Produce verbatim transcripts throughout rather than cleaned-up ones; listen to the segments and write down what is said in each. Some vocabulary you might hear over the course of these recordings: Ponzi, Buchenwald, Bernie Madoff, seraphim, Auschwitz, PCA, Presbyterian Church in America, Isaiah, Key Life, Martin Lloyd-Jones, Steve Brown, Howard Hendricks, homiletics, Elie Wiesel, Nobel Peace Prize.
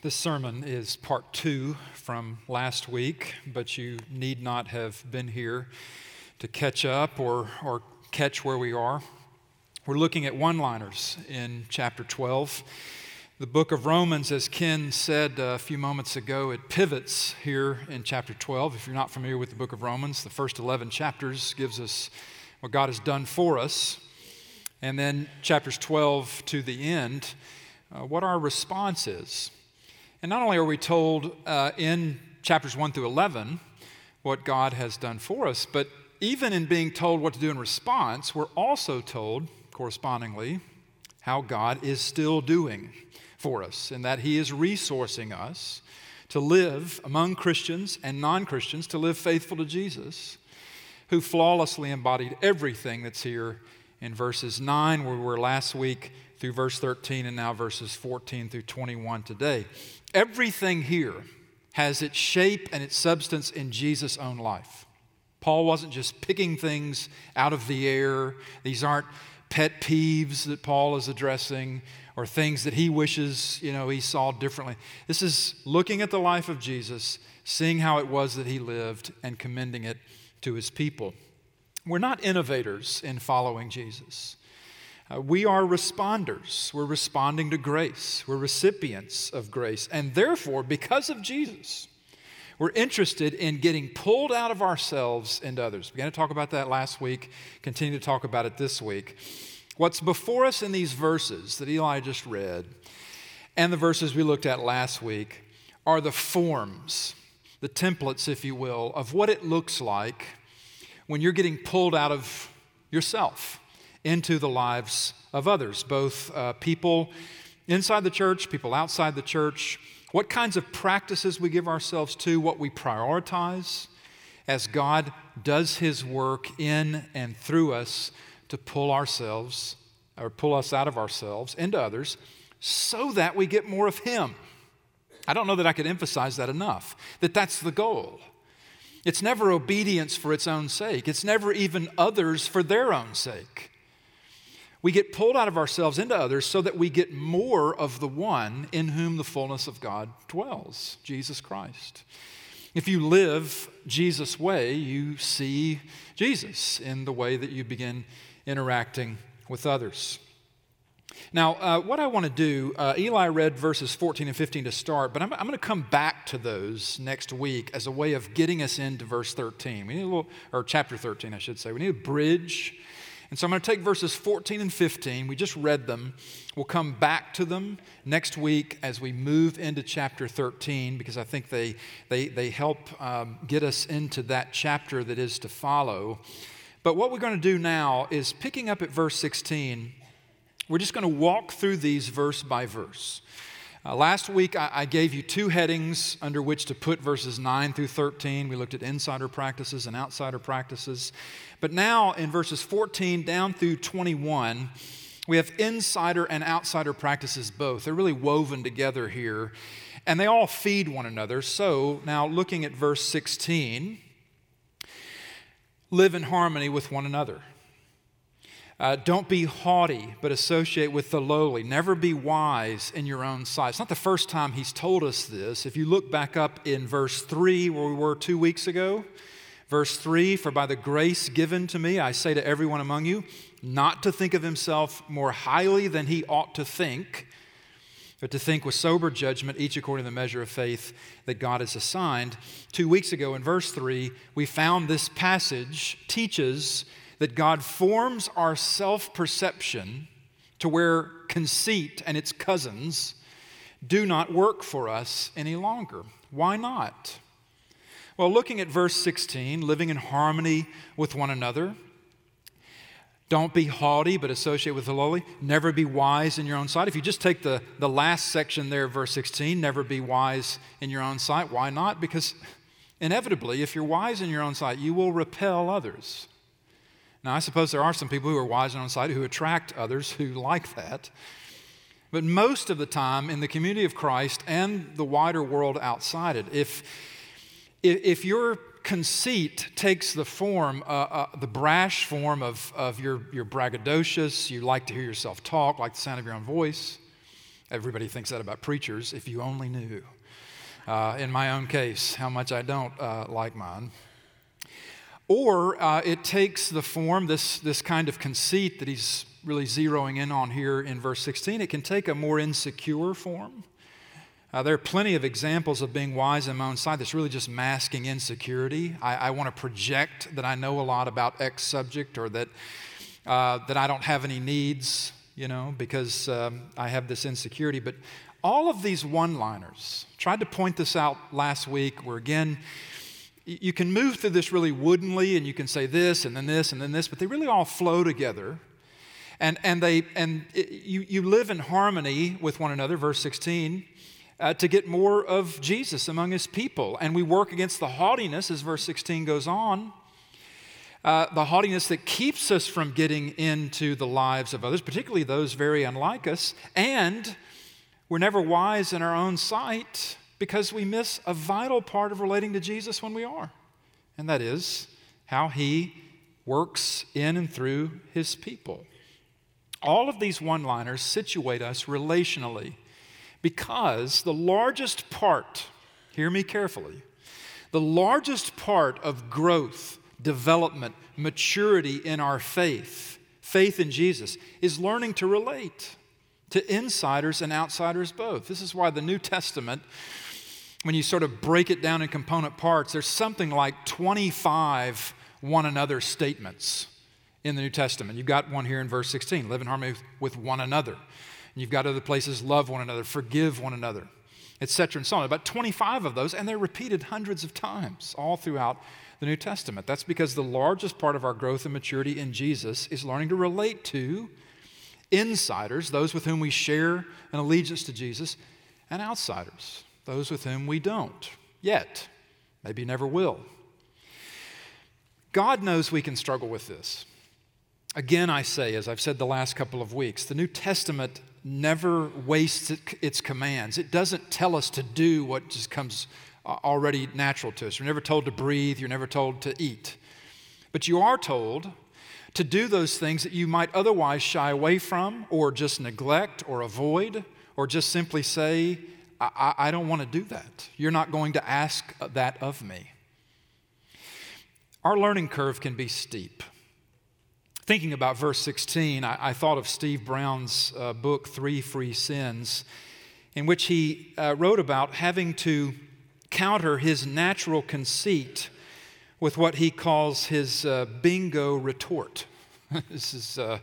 This sermon is part two from last week, but you need not have been here to catch up or, or catch where we are. We're looking at one-liners in chapter twelve. The book of Romans, as Ken said a few moments ago, it pivots here in chapter twelve. If you're not familiar with the book of Romans, the first eleven chapters gives us what God has done for us. And then chapters twelve to the end, uh, what our response is. And not only are we told uh, in chapters one through eleven what God has done for us, but even in being told what to do in response, we're also told, correspondingly, how God is still doing for us and that He is resourcing us to live among Christians and non-Christians, to live faithful to Jesus, who flawlessly embodied everything that's here in verses nine, where we were last week, through verse thirteen, and now verses fourteen through twenty-one today. Everything here has its shape and its substance in Jesus' own life. Paul wasn't just picking things out of the air. These aren't pet peeves that Paul is addressing or things that he wishes, you know, he saw differently. This is looking at the life of Jesus, seeing how it was that he lived, and commending it to his people. We're not innovators in following Jesus. Uh, we are responders. We're responding to grace. We're recipients of grace. And therefore, because of Jesus, we're interested in getting pulled out of ourselves into others. We began to talk about that last week, continue to talk about it this week. What's before us in these verses that Eli just read and the verses we looked at last week are the forms, the templates, if you will, of what it looks like when you're getting pulled out of yourself into the lives of others, both uh, people inside the church, people outside the church, what kinds of practices we give ourselves to, what we prioritize as God does His work in and through us to pull ourselves or pull us out of ourselves into others so that we get more of Him. I don't know that I could emphasize that enough, that that's the goal. It's never obedience for its own sake. It's never even others for their own sake. We get pulled out of ourselves into others so that we get more of the one in whom the fullness of God dwells, Jesus Christ. If you live Jesus' way, you see Jesus in the way that you begin interacting with others. Now, uh, what I want to do, uh, Eli read verses fourteen and fifteen to start, but I'm, I'm going to come back to those next week as a way of getting us into verse thirteen. We need a little, or chapter thirteen, I should say. We need a bridge. And so I'm going to take verses fourteen and fifteen. We just read them. We'll come back to them next week as we move into chapter thirteen, because I think they they they help um, get us into that chapter that is to follow. But what we're going to do now is picking up at verse sixteen. We're just going to walk through these verse by verse. Uh, last week, I, I gave you two headings under which to put verses nine through thirteen. We looked at insider practices and outsider practices. But now in verses fourteen down through twenty-one, we have insider and outsider practices both. They're really woven together here, and they all feed one another. So now looking at verse sixteen, live in harmony with one another. Uh, don't be haughty, but associate with the lowly. Never be wise in your own sight. It's not the first time he's told us this. If you look back up in verse three, where we were two weeks ago, verse three, for by the grace given to me, I say to everyone among you, not to think of himself more highly than he ought to think, but to think with sober judgment, each according to the measure of faith that God has assigned. Two weeks ago in verse three, we found this passage teaches that God forms our self-perception to where conceit and its cousins do not work for us any longer. Why not? Well, looking at verse sixteen, living in harmony with one another. Don't be haughty, but associate with the lowly. Never be wise in your own sight. If you just take the, the last section there, verse sixteen, never be wise in your own sight. Why not? Because inevitably, if you're wise in your own sight, you will repel others. Now, I suppose there are some people who are wise and on sight who attract others who like that. But most of the time in the community of Christ and the wider world outside it, if, if your conceit takes the form, uh, uh, the brash form of, of your, your braggadocious, you like to hear yourself talk, like the sound of your own voice, Everybody thinks that about preachers. If you only knew. Uh, in my own case, how much I don't uh, like mine. Or uh, it takes the form, this, this kind of conceit that he's really zeroing in on here in verse sixteen. It can take a more insecure form. Uh, there are plenty of examples of being wise in my own sight that's really just masking insecurity. I, I want to project that I know a lot about X subject, or that uh, that I don't have any needs, you know, because um, I have this insecurity. But all of these one-liners, tried to point this out last week, where again, you can move through this really woodenly, and you can say this and then this and then this, but they really all flow together. And and they and it, you, you live in harmony with one another, verse sixteen. Uh, to get more of Jesus among his people. And we work against the haughtiness, as verse sixteen goes on, uh, the haughtiness that keeps us from getting into the lives of others, particularly those very unlike us. And we're never wise in our own sight because we miss a vital part of relating to Jesus when we are, and that is how he works in and through his people. All of these one-liners situate us relationally, because the largest part, hear me carefully, the largest part of growth, development, maturity in our faith, faith in Jesus, is learning to relate to insiders and outsiders both. This is why the New Testament, when you sort of break it down in component parts, there's something like twenty-five one another statements in the New Testament. You've got one here in verse sixteen, live in harmony with one another. You've got other places, love one another, forgive one another, et cetera, and so on. About twenty-five of those, and they're repeated hundreds of times all throughout the New Testament. That's because the largest part of our growth and maturity in Jesus is learning to relate to insiders, those with whom we share an allegiance to Jesus, and outsiders, those with whom we don't yet, maybe never will. God knows we can struggle with this. Again, I say, as I've said the last couple of weeks, the New Testament never wastes its commands. It doesn't tell us to do what just comes already natural to us. You're never told to breathe. You're never told to eat. But you are told to do those things that you might otherwise shy away from, or just neglect or avoid, or just simply say, I, I don't want to do that. You're not going to ask that of me. Our learning curve can be steep. Thinking about verse sixteen, I, I thought of Steve Brown's uh, book, Three Free Sins, in which he uh, wrote about having to counter his natural conceit with what he calls his uh, bingo retort. This is uh,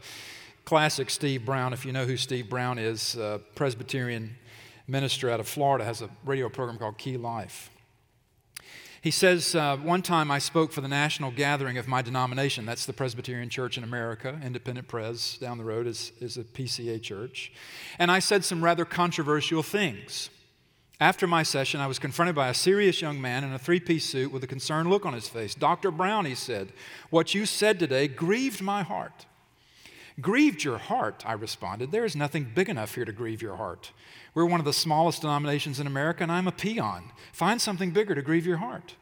classic Steve Brown. If you know who Steve Brown is, uh, Presbyterian minister out of Florida, has a radio program called Key Life. He says, uh, one time I spoke for the national gathering of my denomination. That's the Presbyterian Church in America. Independent Pres down the road is, is a P C A church. And I said some rather controversial things. After my session, I was confronted by a serious young man in a three-piece suit with a concerned look on his face. Doctor Brown, he said, what you said today grieved my heart. Grieved your heart, I responded. There is nothing big enough here to grieve your heart. We're one of the smallest denominations in America, and I'm a peon. Find something bigger to grieve your heart.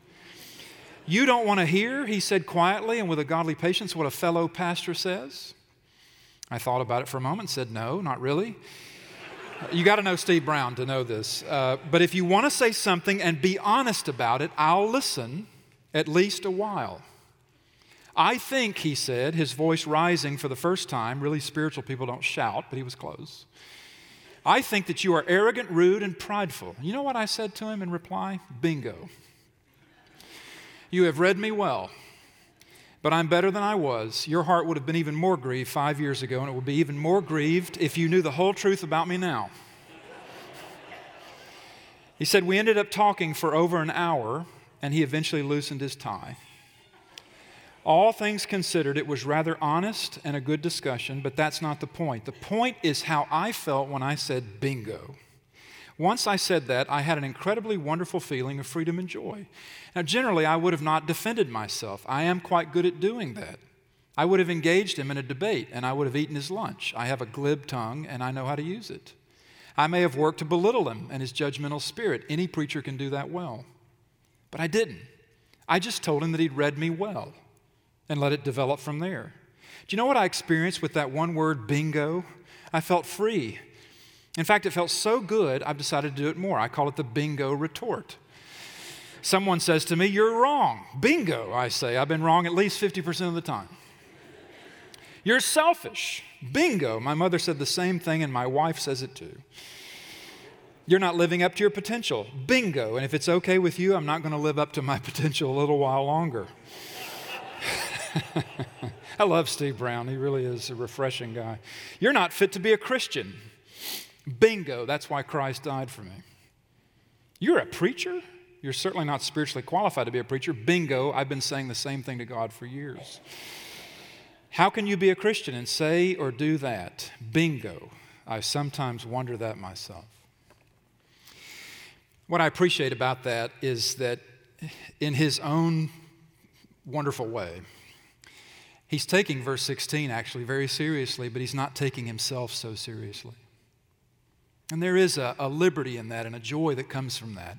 You don't want to hear, he said quietly and with a godly patience, what a fellow pastor says? I thought about it for a moment and said, no, not really. You got to know Steve Brown to know this. Uh, but if you want to say something and be honest about it, I'll listen at least a while. I think, he said, his voice rising for the first time. Really spiritual people don't shout, but he was close. I think that you are arrogant, rude, and prideful. You know what I said to him in reply? Bingo. You have read me well, but I'm better than I was. Your heart would have been even more grieved five years ago, and it would be even more grieved if you knew the whole truth about me now. He said, we ended up talking for over an hour, and he eventually loosened his tie. All things considered, it was rather honest and a good discussion, but that's not the point. The point is how I felt when I said bingo. Once I said that, I had an incredibly wonderful feeling of freedom and joy. Now, generally, I would have not defended myself. I am quite good at doing that. I would have engaged him in a debate, and I would have eaten his lunch. I have a glib tongue, and I know how to use it. I may have worked to belittle him and his judgmental spirit. Any preacher can do that well. But I didn't. I just told him that he'd read me well, and let it develop from there. Do you know what I experienced with that one word, bingo? I felt free. In fact, it felt so good, I've decided to do it more. I call it the bingo retort. Someone says to me, "You're wrong." Bingo, I say. I've been wrong at least fifty percent of the time. "You're selfish." Bingo. My mother said the same thing, and my wife says it too. "You're not living up to your potential." Bingo. And if it's okay with you, I'm not going to live up to my potential a little while longer. I love Steve Brown. He really is a refreshing guy. "You're not fit to be a Christian." Bingo. That's why Christ died for me. "You're a preacher. You're certainly not spiritually qualified to be a preacher." Bingo. I've been saying the same thing to God for years. "How can you be a Christian and say or do that?" Bingo. I sometimes wonder that myself. What I appreciate about that is that in his own wonderful way, he's taking verse sixteen actually very seriously, but he's not taking himself so seriously. And there is a, a liberty in that and a joy that comes from that.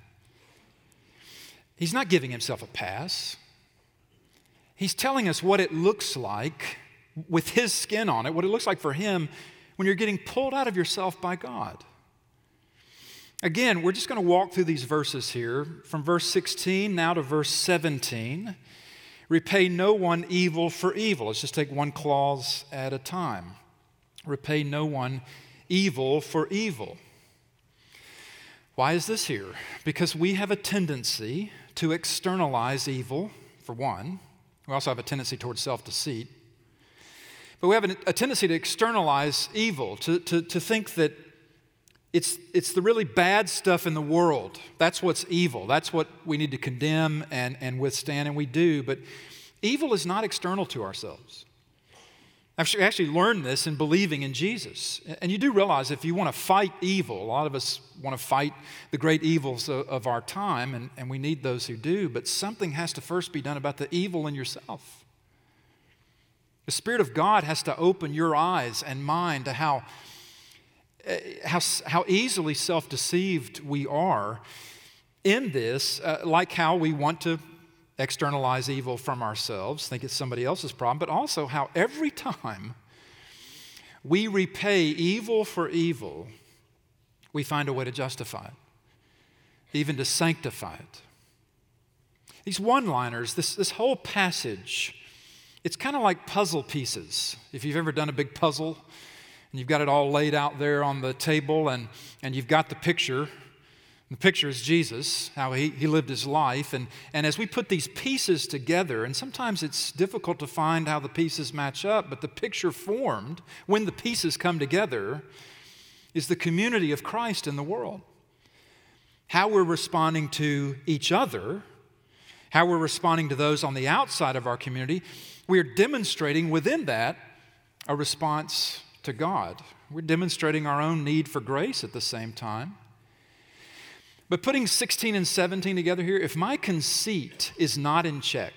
He's not giving himself a pass. He's telling us what it looks like with his skin on it, what it looks like for him when you're getting pulled out of yourself by God. Again, we're just going to walk through these verses here from verse sixteen now to verse seventeen. Repay no one evil for evil. Let's just take one clause at a time. Repay no one evil for evil. Why is this here? Because we have a tendency to externalize evil, for one. We also have a tendency towards self-deceit. But we have a tendency to externalize evil, to, to, to think that it's, it's the really bad stuff in the world. That's what's evil. That's what we need to condemn and, and withstand, and we do. But evil is not external to ourselves. I've actually learned this in believing in Jesus. And you do realize if you want to fight evil, a lot of us want to fight the great evils of, of our time, and, and we need those who do, but something has to first be done about the evil in yourself. The Spirit of God has to open your eyes and mind to how How, how easily self-deceived we are in this, uh, like how we want to externalize evil from ourselves, think it's somebody else's problem, but also how every time we repay evil for evil, we find a way to justify it, even to sanctify it. These one-liners, this, this whole passage, it's kind of like puzzle pieces. If you've ever done a big puzzle, and you've got it all laid out there on the table, and, and you've got the picture. The picture is Jesus, how he, he lived his life. And, and as we put these pieces together, and sometimes it's difficult to find how the pieces match up, but the picture formed when the pieces come together is the community of Christ in the world. How we're responding to each other, how we're responding to those on the outside of our community, we're demonstrating within that a response to God. We're demonstrating our own need for grace at the same time. But putting sixteen and seventeen together here, if my conceit is not in check,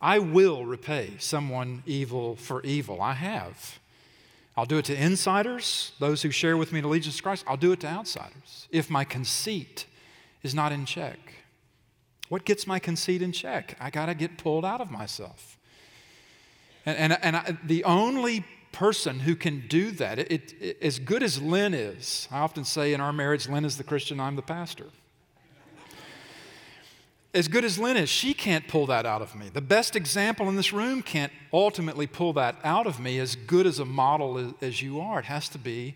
I will repay someone evil for evil. I have. I'll do it to insiders, those who share with me in allegiance to Christ. I'll do it to outsiders if my conceit is not in check. What gets my conceit in check? I got to get pulled out of myself. And, and, and I, the only person who can do that. It, it, it, as good as Lynn is, I often say in our marriage, Lynn is the Christian, I'm the pastor. As good as Lynn is, she can't pull that out of me. The best example in this room can't ultimately pull that out of me, as good as a model as, as you are. It has to be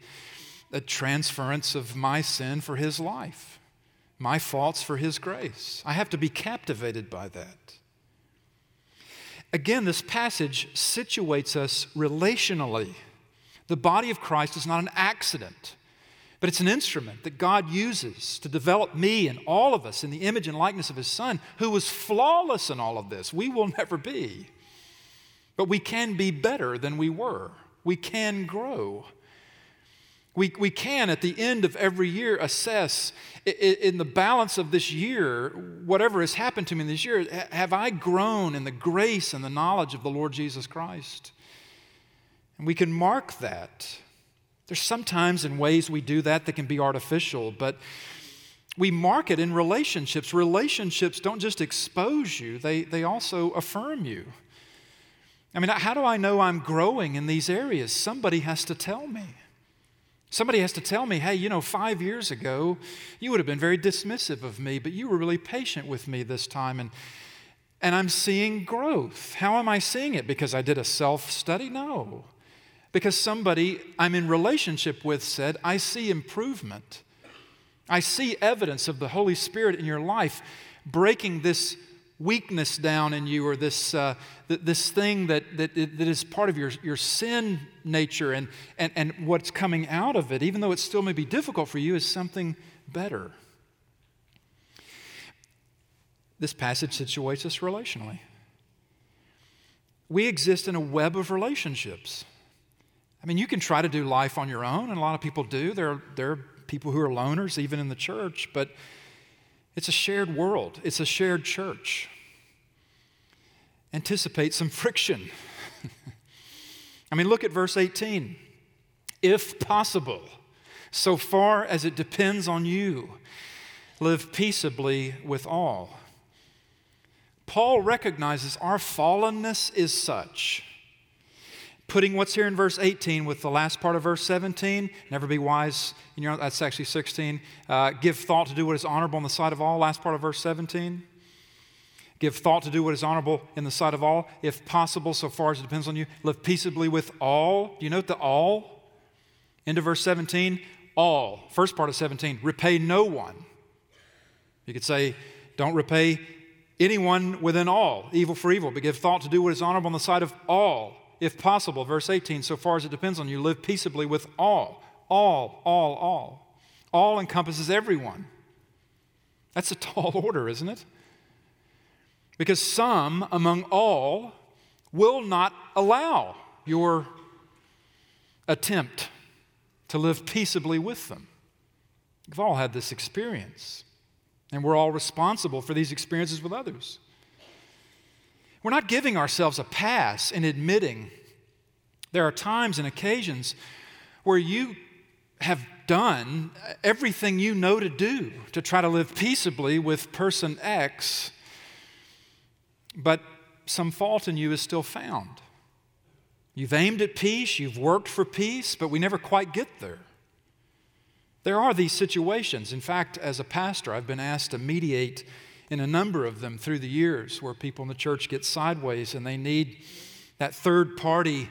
a transference of my sin for his life, my faults for his grace. I have to be captivated by that. Again, this passage situates us relationally. The body of Christ is not an accident, but it's an instrument that God uses to develop me and all of us in the image and likeness of his Son, who was flawless in all of this. We will never be, but we can be better than we were. We can grow. We, we can, at the end of every year, assess in the balance of this year, whatever has happened to me this year, have I grown in the grace and the knowledge of the Lord Jesus Christ? And we can mark that. There's sometimes in ways we do that that can be artificial, but we mark it in relationships. Relationships don't just expose you, they, they also affirm you. I mean, how do I know I'm growing in these areas? Somebody has to tell me. Somebody has to tell me, hey, you know, five years ago, you would have been very dismissive of me, but you were really patient with me this time, and and I'm seeing growth. How am I seeing it? Because I did a self-study? No. Because somebody I'm in relationship with said, I see improvement. I see evidence of the Holy Spirit in your life breaking this weakness down in you, or this uh, th- this thing that, that that is part of your, your sin nature, and, and and what's coming out of it, even though it still may be difficult for you, is something better. This passage situates us relationally. We exist in a web of relationships. I mean, you can try to do life on your own, and a lot of people do. There are, there are people who are loners, even in the church, but it's a shared world. It's a shared church. Anticipate some friction. I mean, look at verse eighteen. If possible, so far as it depends on you, live peaceably with all. Paul recognizes our fallenness is such. Putting what's here in verse eighteen with the last part of verse seventeen, never be wise in your own, that's actually sixteen. Uh, give thought to do what is honorable in the sight of all, last part of verse seventeen. Give thought to do what is honorable in the sight of all, if possible, so far as it depends on you. Live peaceably with all. Do you note the all? End of verse seventeen, all. First part of seventeen, repay no one. You could say, don't repay anyone within all, evil for evil, but give thought to do what is honorable in the sight of all. If possible, verse eighteen, so far as it depends on you, live peaceably with all, all, all, all. All encompasses everyone. That's a tall order, isn't it? Because some among all will not allow your attempt to live peaceably with them. We've all had this experience, and we're all responsible for these experiences with others. We're not giving ourselves a pass in admitting there are times and occasions where you have done everything you know to do to try to live peaceably with person X, but some fault in you is still found. You've aimed at peace, you've worked for peace, but we never quite get there. There are these situations. In fact, as a pastor, I've been asked to mediate in a number of them through the years where people in the church get sideways and they need that third-party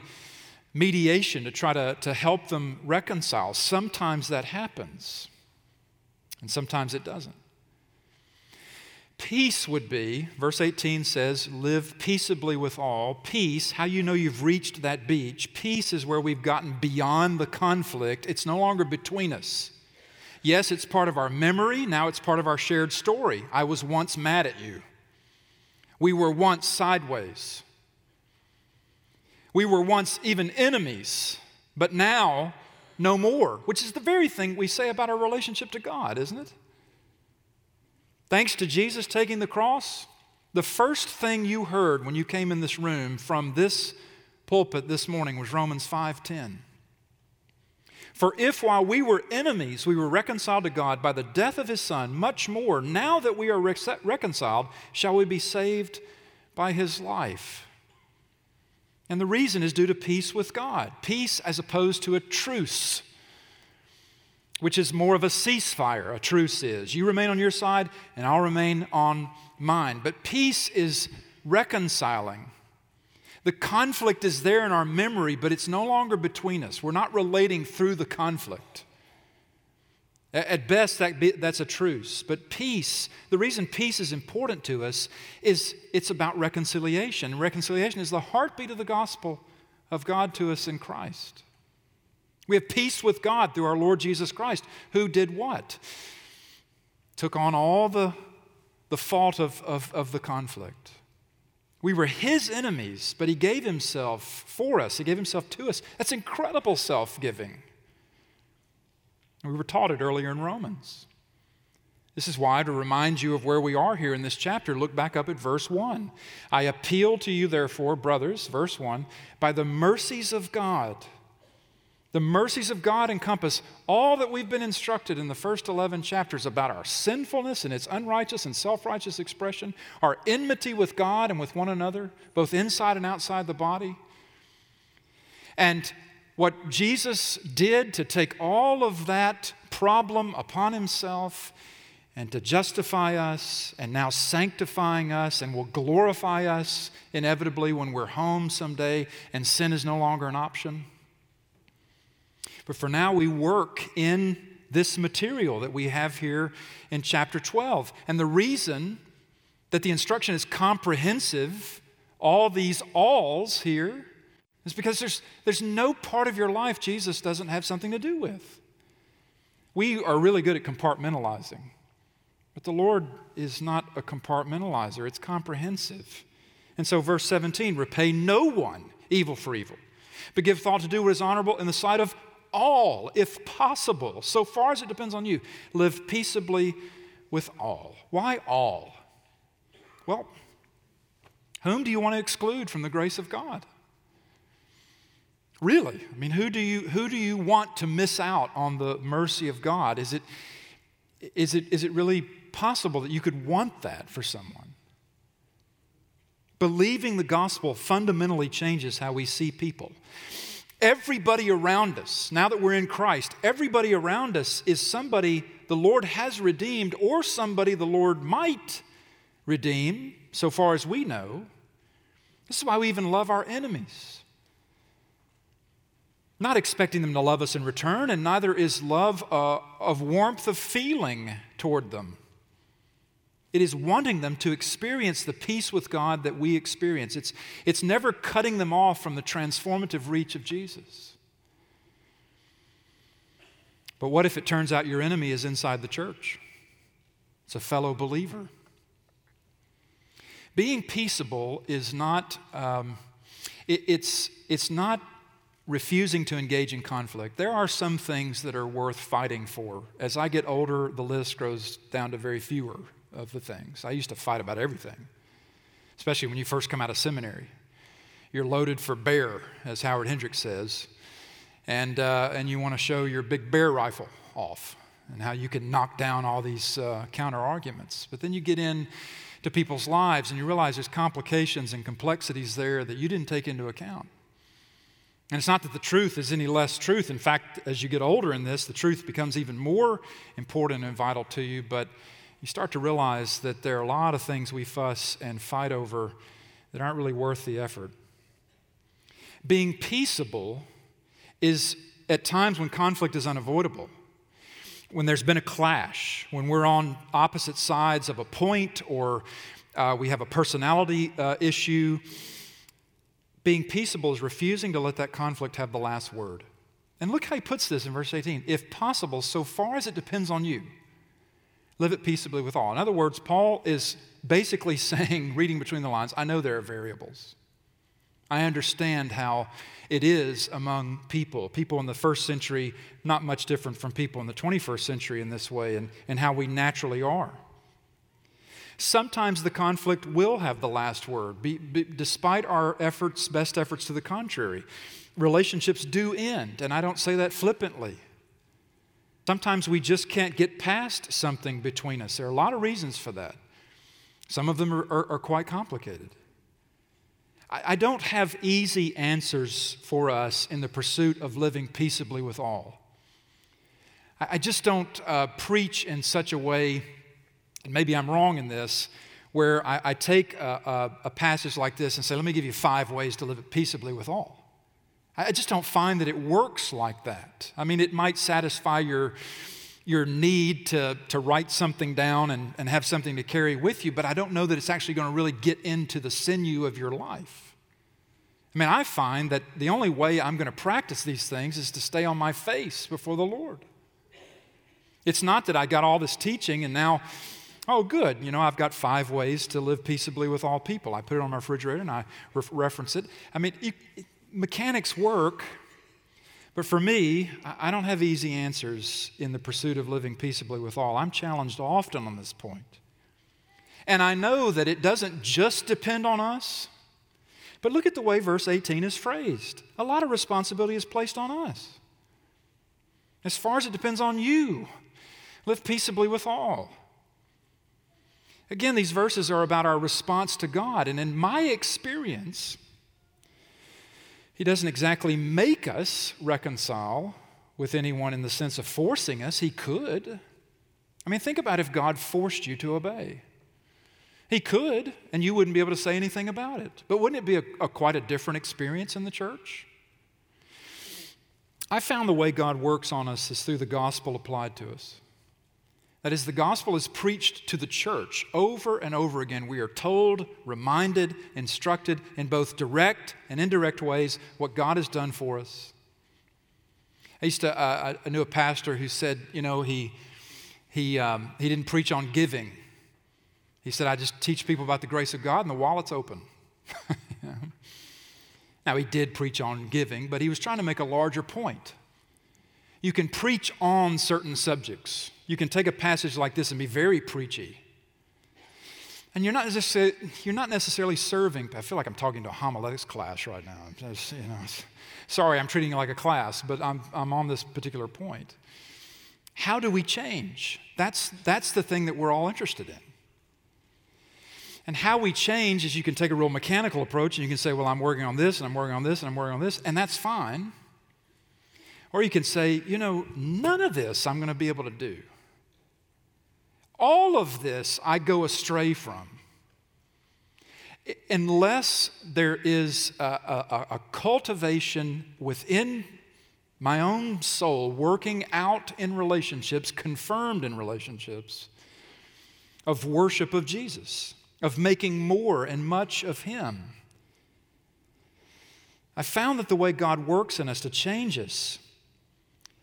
mediation to try to, to help them reconcile. Sometimes that happens, and sometimes it doesn't. Peace would be, verse eighteen says, live peaceably with all. Peace, how you know you've reached that beach. Peace is where we've gotten beyond the conflict. It's no longer between us. Yes, it's part of our memory. Now it's part of our shared story. I was once mad at you. We were once sideways. We were once even enemies, but now no more, which is the very thing we say about our relationship to God, isn't it? Thanks to Jesus taking the cross, the first thing you heard when you came in this room from this pulpit this morning was Romans five ten. For if while we were enemies, we were reconciled to God by the death of his Son, much more, now that we are rec- reconciled, shall we be saved by his life. And the reason is due to peace with God. Peace as opposed to a truce, which is more of a ceasefire, a truce is. You remain on your side, and I'll remain on mine. But peace is reconciling. The conflict is there in our memory, but it's no longer between us. We're not relating through the conflict. At best, that be, that's a truce. But peace, the reason peace is important to us is it's about reconciliation. Reconciliation is the heartbeat of the gospel of God to us in Christ. We have peace with God through our Lord Jesus Christ, who did what? Took on all the, the fault of, of, of the conflict. We were his enemies, but he gave himself for us. He gave himself to us. That's incredible self-giving. And we were taught it earlier in Romans. This is why, to remind you of where we are here in this chapter, look back up at verse one. I appeal to you, therefore, brothers, verse one, by the mercies of God. The mercies of God encompass all that we've been instructed in the first eleven chapters about our sinfulness and its unrighteous and self-righteous expression, our enmity with God and with one another, both inside and outside the body, and What Jesus did to take all of that problem upon himself and to justify us and now sanctifying us and will glorify us inevitably when we're home someday and sin is no longer an option. But for now, we work in this material that we have here in chapter twelve. And the reason that the instruction is comprehensive, all these alls here, is because there's, there's no part of your life Jesus doesn't have something to do with. We are really good at compartmentalizing, but the Lord is not a compartmentalizer. It's comprehensive. And so verse seventeen, repay no one evil for evil, but give thought to do what is honorable in the sight of all, if possible, so far as it depends on you. Live peaceably with all. Why all? Well, whom do you want to exclude from the grace of God? Really? I mean, who do you who do you want to miss out on the mercy of God? Is it is it is it really possible that you could want that for someone? Believing the gospel fundamentally changes how we see people. Everybody around us, now that we're in Christ, everybody around us is somebody the Lord has redeemed or somebody the Lord might redeem, so far as we know. This is why we even love our enemies. Not expecting them to love us in return, and neither is love uh, of warmth of feeling toward them. It is wanting them to experience the peace with God that we experience. It's, it's never cutting them off from the transformative reach of Jesus. But what if it turns out your enemy is inside the church? It's a fellow believer. Being peaceable is not, um, it, it's, it's not refusing to engage in conflict. There are some things that are worth fighting for. As I get older, the list grows down to very fewer of the things. I used to fight about everything, especially when you first come out of seminary. You're loaded for bear, as Howard Hendricks says, and uh, and you want to show your big bear rifle off and how you can knock down all these uh, counter arguments. But then you get in to people's lives and you realize there's complications and complexities there that you didn't take into account. And it's not that the truth is any less truth. In fact, as you get older in this, the truth becomes even more important and vital to you, but you start to realize that there are a lot of things we fuss and fight over that aren't really worth the effort. Being peaceable is at times when conflict is unavoidable, when there's been a clash, when we're on opposite sides of a point or uh, we have a personality uh, issue. Being peaceable is refusing to let that conflict have the last word. And look how he puts this in verse eighteen. If possible, so far as it depends on you, live it peaceably with all. In other words, Paul is basically saying, reading between the lines, I know there are variables. I understand how it is among people. People in the first century, not much different from people in the twenty-first century in this way and, and how we naturally are. Sometimes the conflict will have the last word, be, be, despite our efforts, best efforts to the contrary. Relationships do end, and I don't say that flippantly. Sometimes we just can't get past something between us. There are a lot of reasons for that. Some of them are, are, are quite complicated. I, I don't have easy answers for us in the pursuit of living peaceably with all. I, I just don't uh, preach in such a way, and maybe I'm wrong in this, where I, I take a, a, a passage like this and say, let me give you five ways to live it peaceably with all. I, I just don't find that it works like that. I mean, it might satisfy your, your need to, to write something down and, and have something to carry with you, but I don't know that it's actually going to really get into the sinew of your life. I mean, I find that the only way I'm going to practice these things is to stay on my face before the Lord. It's not that I got all this teaching and now, oh, good, you know, I've got five ways to live peaceably with all people. I put it on my refrigerator and I re- reference it. I mean, it, it, mechanics work, but for me, I, I don't have easy answers in the pursuit of living peaceably with all. I'm challenged often on this point. And I know that it doesn't just depend on us, but look at the way verse eighteen is phrased. A lot of responsibility is placed on us. As far as it depends on you, live peaceably with all. Again, these verses are about our response to God. And in my experience, He doesn't exactly make us reconcile with anyone in the sense of forcing us. He could. I mean, think about if God forced you to obey. He could, and you wouldn't be able to say anything about it. But wouldn't it be a, a quite a different experience in the church? I found the way God works on us is through the gospel applied to us. That is, the gospel is preached to the church over and over again. We are told, reminded, instructed in both direct and indirect ways what God has done for us. I used to, uh, I knew a pastor who said, you know, he he um, he didn't preach on giving. He said, I just teach people about the grace of God and the wallet's open. You know? Now, he did preach on giving, but he was trying to make a larger point. You can preach on certain subjects. You can take a passage like this and be very preachy. And you're not necessarily, you're not necessarily serving. I feel like I'm talking to a homiletics class right now. I'm just, you know, sorry, I'm treating it like a class, but I'm, I'm on this particular point. How do we change? That's, that's the thing that we're all interested in. And how we change is you can take a real mechanical approach and you can say, well, I'm working on this and I'm working on this and I'm working on this, and that's fine. Or you can say, you know, none of this I'm going to be able to do. All of this I go astray from. Unless there is a, a, a cultivation within my own soul, working out in relationships, confirmed in relationships, of worship of Jesus, of making more and much of Him. I found that the way God works in us to change us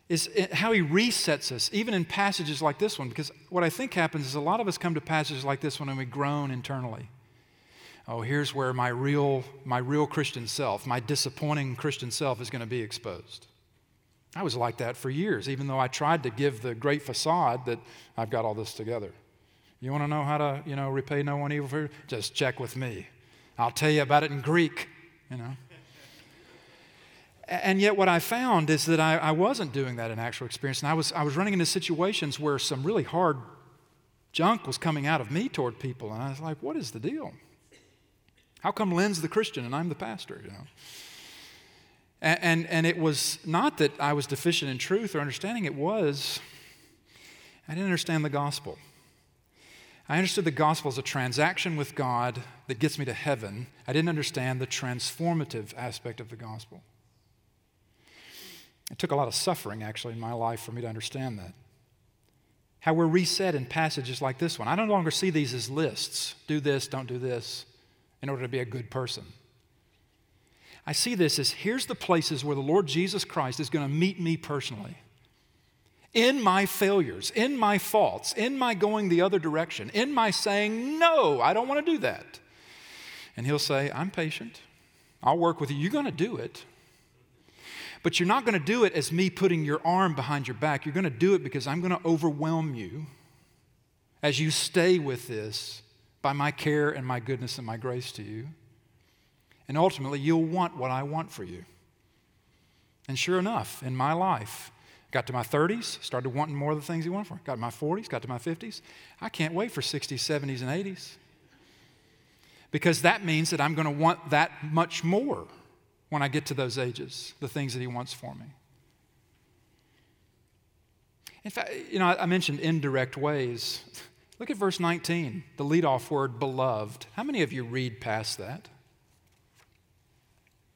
is how He resets us, even in passages like this one, because what I think happens is a lot of us come to passages like this one and we groan internally. Oh, here's where my real, my real Christian self, my disappointing Christian self is going to be exposed. I was like that for years, even though I tried to give the great facade that I've got all this together. You want to know how to, you know, repay no one evil for you? Just check with me. I'll tell you about it in Greek, you know. And yet what I found is that I, I wasn't doing that in actual experience. And I was I was running into situations where some really hard junk was coming out of me toward people. And I was like, what is the deal? How come Lynn's the Christian and I'm the pastor, you know? And, and, and it was not that I was deficient in truth or understanding. It was I didn't understand the gospel. I understood the gospel as a transaction with God that gets me to heaven. I didn't understand the transformative aspect of the gospel. It took a lot of suffering, actually, in my life for me to understand that. How we're reset in passages like this one. I no longer see these as lists. Do this, don't do this, in order to be a good person. I see this as here's the places where the Lord Jesus Christ is going to meet me personally. In my failures, in my faults, in my going the other direction, in my saying, no, I don't want to do that. And He'll say, I'm patient. I'll work with you. You're going to do it. But you're not going to do it as me putting your arm behind your back. You're going to do it because I'm going to overwhelm you as you stay with this by my care and my goodness and my grace to you. And ultimately, you'll want what I want for you. And sure enough, in my life, got to my thirties, started wanting more of the things He wanted for me. Got to my forties, got to my fifties. I can't wait for sixties, seventies, and eighties. Because that means that I'm going to want that much more when I get to those ages, the things that He wants for me. In fact, you know, I mentioned indirect ways. Look at verse nineteen, the leadoff word, beloved. How many of you read past that?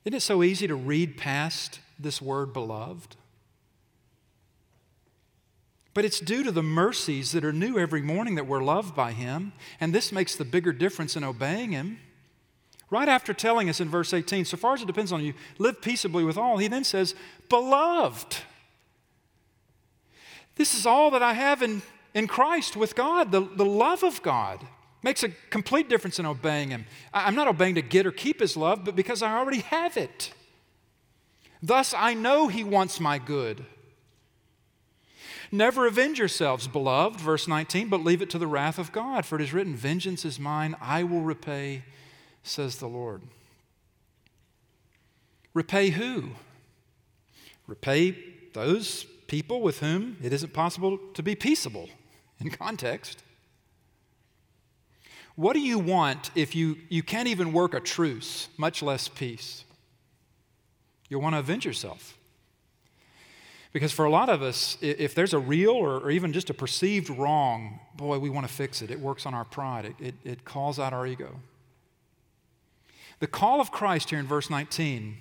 Isn't it so easy to read past this word, beloved? But it's due to the mercies that are new every morning that we're loved by Him, and this makes the bigger difference in obeying Him. Right after telling us in verse eighteen, so far as it depends on you, live peaceably with all, He then says, beloved. This is all that I have in, in Christ with God, the, the love of God. Makes a complete difference in obeying Him. I, I'm not obeying to get or keep His love, but because I already have it. Thus I know He wants my good. Never avenge yourselves, beloved, verse nineteen, but leave it to the wrath of God, for it is written, vengeance is mine, I will repay, says the Lord. Repay who? Repay those people with whom it isn't possible to be peaceable in context. What do you want if you, you can't even work a truce, much less peace? You'll want to avenge yourself. Because for a lot of us, if there's a real or, or even just a perceived wrong, boy, we want to fix it. It works on our pride. It, it, it calls out our ego. The call of Christ here in verse nineteen,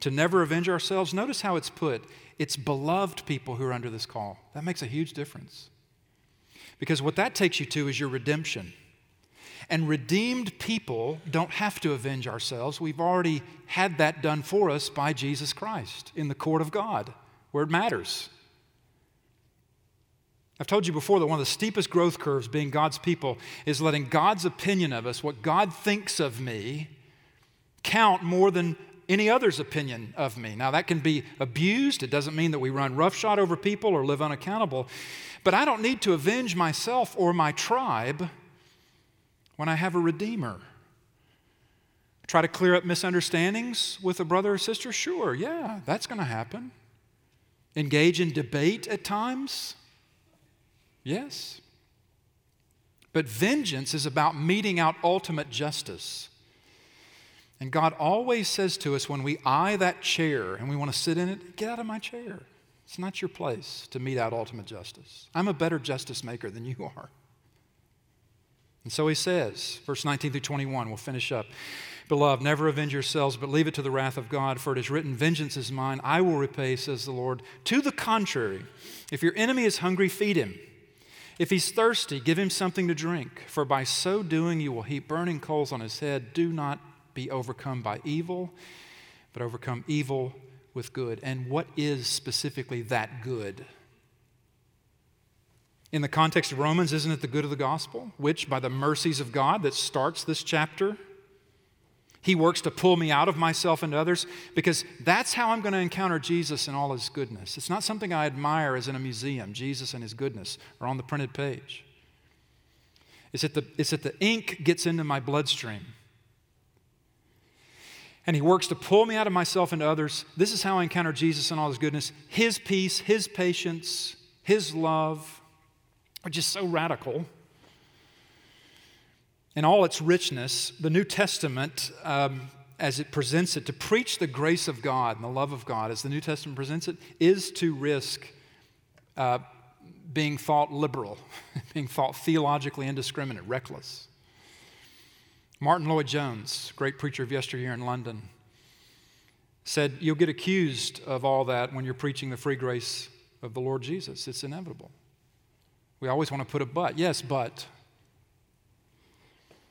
to never avenge ourselves, notice how it's put. It's beloved people who are under this call. That makes a huge difference. Because what that takes you to is your redemption. And redeemed people don't have to avenge ourselves. We've already had that done for us by Jesus Christ in the court of God, where it matters. I've told you before that one of the steepest growth curves being God's people is letting God's opinion of us, what God thinks of me, count more than any other's opinion of me. Now, that can be abused. It doesn't mean that we run roughshod over people or live unaccountable. But I don't need to avenge myself or my tribe when I have a Redeemer. I try to clear up misunderstandings with a brother or sister? Sure, yeah, that's going to happen. Engage in debate at times? Yes. But vengeance is about meting out ultimate justice. And God always says to us when we eye that chair and we want to sit in it, get out of my chair. It's not your place to mete out ultimate justice. I'm a better justice maker than you are. And so he says, verse nineteen through twenty-one, we'll finish up. Beloved, never avenge yourselves, but leave it to the wrath of God, for it is written, vengeance is mine, I will repay, says the Lord. To the contrary, if your enemy is hungry, feed him. If he's thirsty, give him something to drink, for by so doing you will heap burning coals on his head. Do not be overcome by evil, but overcome evil with good. And what is specifically that good? In the context of Romans, isn't it the good of the gospel, which by the mercies of God that starts this chapter, he works to pull me out of myself and others, because that's how I'm going to encounter Jesus in all his goodness. It's not something I admire as in a museum. Jesus and his goodness are on the printed page. It's that the, it's that the ink gets into my bloodstream. And he works to pull me out of myself and others. This is how I encounter Jesus in all his goodness. His peace, his patience, his love are just so radical. In all its richness, the New Testament, um, as it presents it, to preach the grace of God and the love of God, as the New Testament presents it, is to risk uh, being thought liberal, being thought theologically indiscriminate, reckless. Martin Lloyd-Jones, great preacher of yesteryear in London, said, you'll get accused of all that when you're preaching the free grace of the Lord Jesus. It's inevitable. We always want to put a but. Yes, but...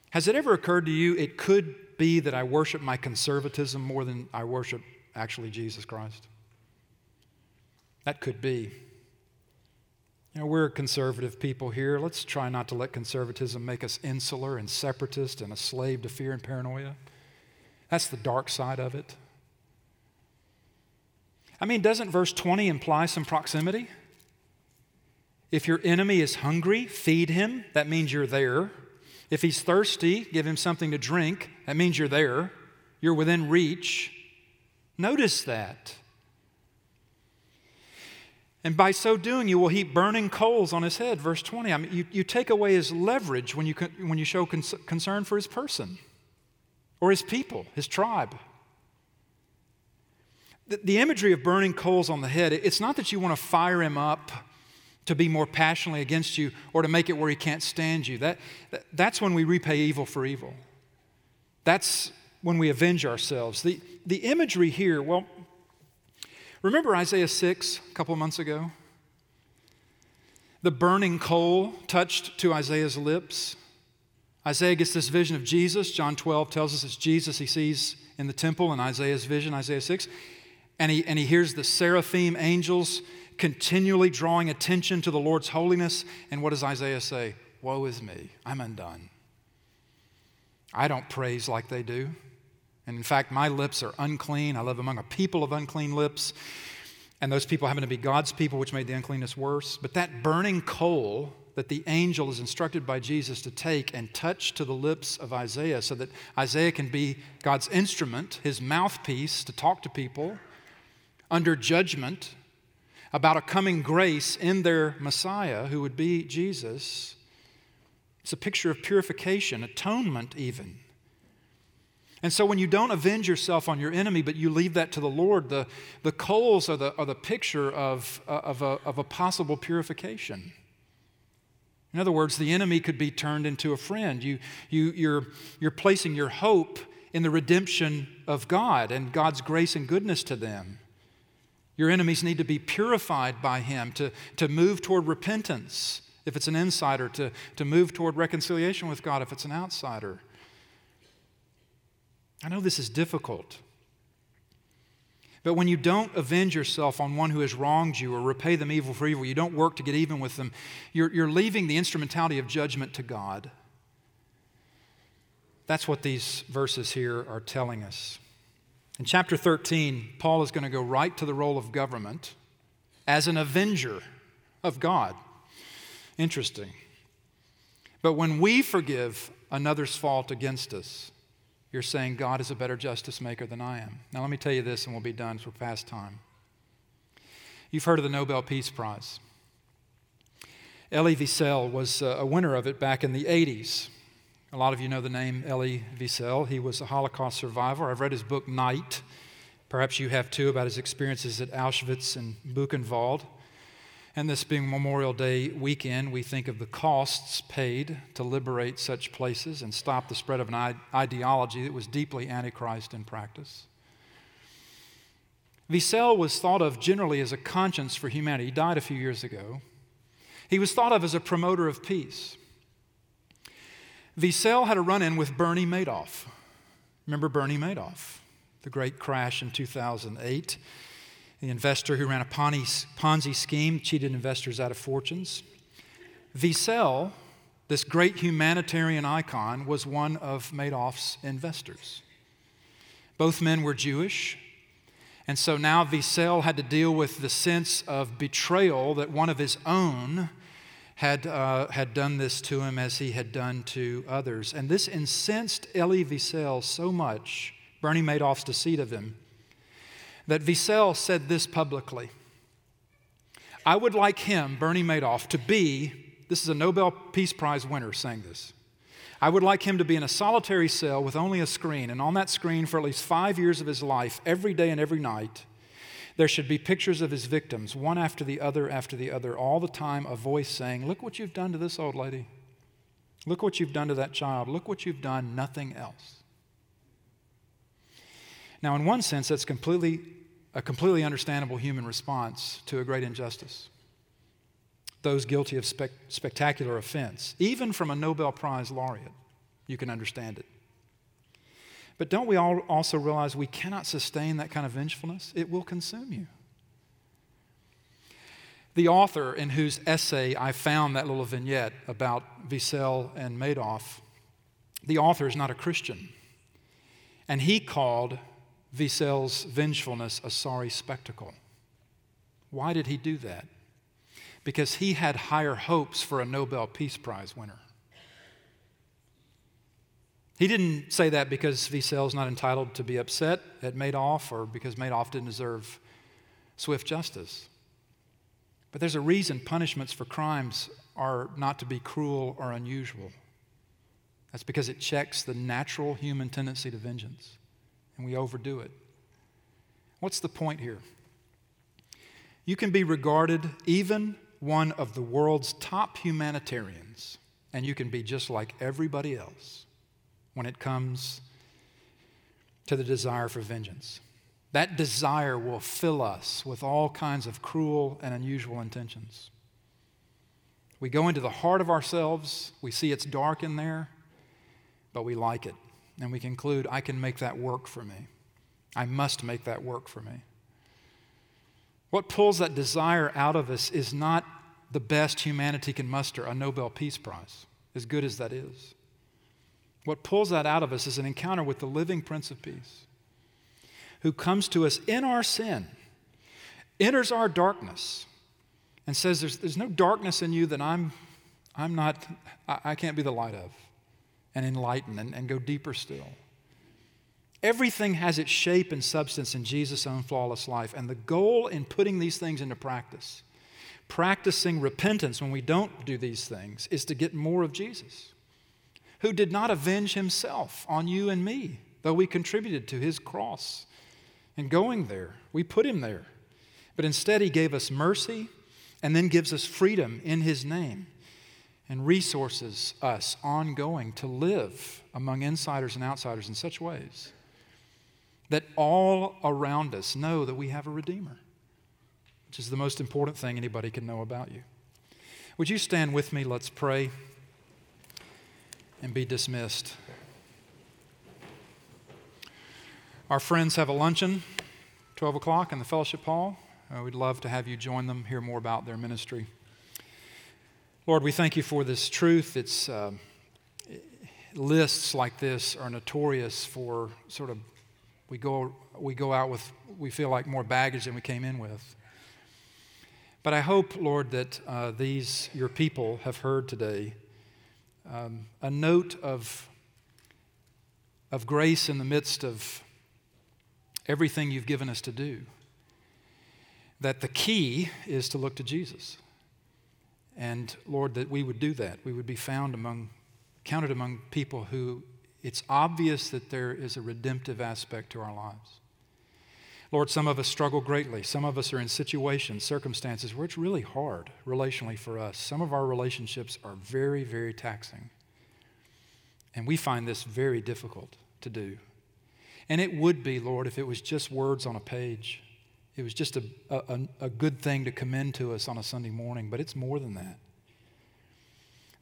Has it ever occurred to you it could be that I worship my conservatism more than I worship actually Jesus Christ? That could be. You know, we're conservative people here. Let's try not to let conservatism make us insular and separatist and a slave to fear and paranoia. That's the dark side of it. I mean, doesn't verse twenty imply some proximity? If your enemy is hungry, feed him. That means you're there. If he's thirsty, give him something to drink. That means you're there. You're within reach. Notice that. And by so doing, you will heap burning coals on his head. Verse twenty, I mean, you, you take away his leverage when you, when you show cons- concern for his person or his people, his tribe. The, the imagery of burning coals on the head, it's not that you want to fire him up to be more passionately against you, or to make it where he can't stand you. That, that that's when we repay evil for evil. That's when we avenge ourselves. The, the imagery here, well, remember Isaiah six a couple of months ago? The burning coal touched to Isaiah's lips. Isaiah gets this vision of Jesus. John twelve tells us it's Jesus he sees in the temple in Isaiah's vision, Isaiah six. And he, and he hears the seraphim angels continually drawing attention to the Lord's holiness. And what does Isaiah say? Woe is me, I'm undone. I don't praise like they do. And in fact, my lips are unclean. I live among a people of unclean lips. And those people happen to be God's people, which made the uncleanness worse. But that burning coal that the angel is instructed by Jesus to take and touch to the lips of Isaiah so that Isaiah can be God's instrument, his mouthpiece to talk to people under judgment about a coming grace in their Messiah, who would be Jesus. It's a picture of purification, atonement even. And so when you don't avenge yourself on your enemy, but you leave that to the Lord, the, the coals are the, are the picture of, uh, of, a, of a possible purification. In other words, the enemy could be turned into a friend. You, you, you're, you're placing your hope in the redemption of God and God's grace and goodness to them. Your enemies need to be purified by Him, to, to move toward repentance if it's an insider, to, to move toward reconciliation with God if it's an outsider. I know this is difficult, but when you don't avenge yourself on one who has wronged you or repay them evil for evil, you don't work to get even with them, you're, you're leaving the instrumentality of judgment to God. That's what these verses here are telling us. In chapter thirteen, Paul is going to go right to the role of government as an avenger of God. Interesting. But when we forgive another's fault against us, you're saying God is a better justice maker than I am. Now let me tell you this, and we'll be done for past time. You've heard of the Nobel Peace Prize. Elie Wiesel was a winner of it back in the eighties. A lot of you know the name Elie Wiesel. He was a Holocaust survivor. I've read his book, Night. Perhaps you have too, about his experiences at Auschwitz and Buchenwald. And this being Memorial Day weekend, we think of the costs paid to liberate such places and stop the spread of an ideology that was deeply antichrist in practice. Wiesel was thought of generally as a conscience for humanity. He died a few years ago. He was thought of as a promoter of peace. Wiesel had a run-in with Bernie Madoff. Remember Bernie Madoff, the great crash in two thousand eight? The investor who ran a Ponzi scheme, cheated investors out of fortunes. Wiesel, this great humanitarian icon, was one of Madoff's investors. Both men were Jewish, and so now Wiesel had to deal with the sense of betrayal that one of his own had uh, had done this to him as he had done to others. And this incensed Elie Wiesel so much, Bernie Madoff's deceit of him, that Wiesel said this publicly: I would like him, Bernie Madoff, to be, this is a Nobel Peace Prize winner saying this, I would like him to be in a solitary cell with only a screen, and on that screen for at least five years of his life, every day and every night, there should be pictures of his victims, one after the other after the other, all the time a voice saying, look what you've done to this old lady. Look what you've done to that child. Look what you've done, nothing else. Now, in one sense, that's completely a completely understandable human response to a great injustice. Those guilty of spe- spectacular offense, even from a Nobel Prize laureate, you can understand it. But don't we all also realize we cannot sustain that kind of vengefulness? It will consume you. The author in whose essay I found that little vignette about Wiesel and Madoff, the author is not a Christian. And he called Wiesel's vengefulness a sorry spectacle. Why did he do that? Because he had higher hopes for a Nobel Peace Prize winner. He didn't say that because Wiesel's not entitled to be upset at Madoff or because Madoff didn't deserve swift justice. But there's a reason punishments for crimes are not to be cruel or unusual. That's because it checks the natural human tendency to vengeance, and we overdo it. What's the point here? You can be regarded even one of the world's top humanitarians, and you can be just like everybody else when it comes to the desire for vengeance. That desire will fill us with all kinds of cruel and unusual intentions. We go into the heart of ourselves, we see it's dark in there, but we like it. And we conclude, I can make that work for me. I must make that work for me. What pulls that desire out of us is not the best humanity can muster, a Nobel Peace Prize, as good as that is. What pulls that out of us is an encounter with the living Prince of Peace, who comes to us in our sin, enters our darkness, and says, there's, there's no darkness in you that I'm, I'm not, I, I can't be the light of. And enlighten and, and go deeper still. Everything has its shape and substance in Jesus' own flawless life. And the goal in putting these things into practice, practicing repentance when we don't do these things, is to get more of Jesus, who did not avenge himself on you and me, though we contributed to his cross and going there. We put him there. But instead he gave us mercy and then gives us freedom in his name and resources us ongoing to live among insiders and outsiders in such ways that all around us know that we have a Redeemer, which is the most important thing anybody can know about you. Would you stand with me? Let's pray and be dismissed. Our friends have a luncheon, twelve o'clock in the fellowship hall. Uh, we'd love to have you join them, hear more about their ministry. Lord, we thank you for this truth. It's uh, lists like this are notorious for sort of we go we go out with, we feel like more baggage than we came in with. But I hope, Lord, that uh, these, your people, have heard today um, a note of, of grace in the midst of everything you've given us to do, that the key is to look to Jesus. And, Lord, that we would do that. We would be found among, counted among people who it's obvious that there is a redemptive aspect to our lives. Lord, some of us struggle greatly. Some of us are in situations, circumstances where it's really hard relationally for us. Some of our relationships are very, very taxing. And we find this very difficult to do. And it would be, Lord, if it was just words on a page. It was just a, a, a good thing to commend to us on a Sunday morning, but it's more than that.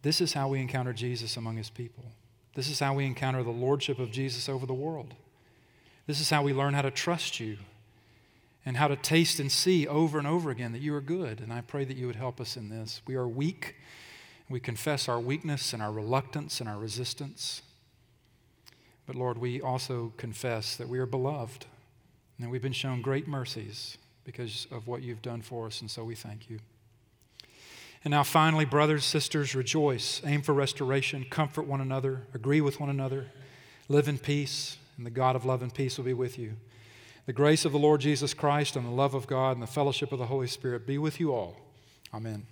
This is how we encounter Jesus among his people. This is how we encounter the lordship of Jesus over the world. This is how we learn how to trust you and how to taste and see over and over again that you are good. And I pray that you would help us in this. We are weak. We confess our weakness and our reluctance and our resistance. But Lord, we also confess that we are beloved. And we've been shown great mercies because of what you've done for us, and so we thank you. And now finally, brothers, sisters, rejoice. Aim for restoration. Comfort one another. Agree with one another. Live in peace, and the God of love and peace will be with you. The grace of the Lord Jesus Christ and the love of God and the fellowship of the Holy Spirit be with you all. Amen.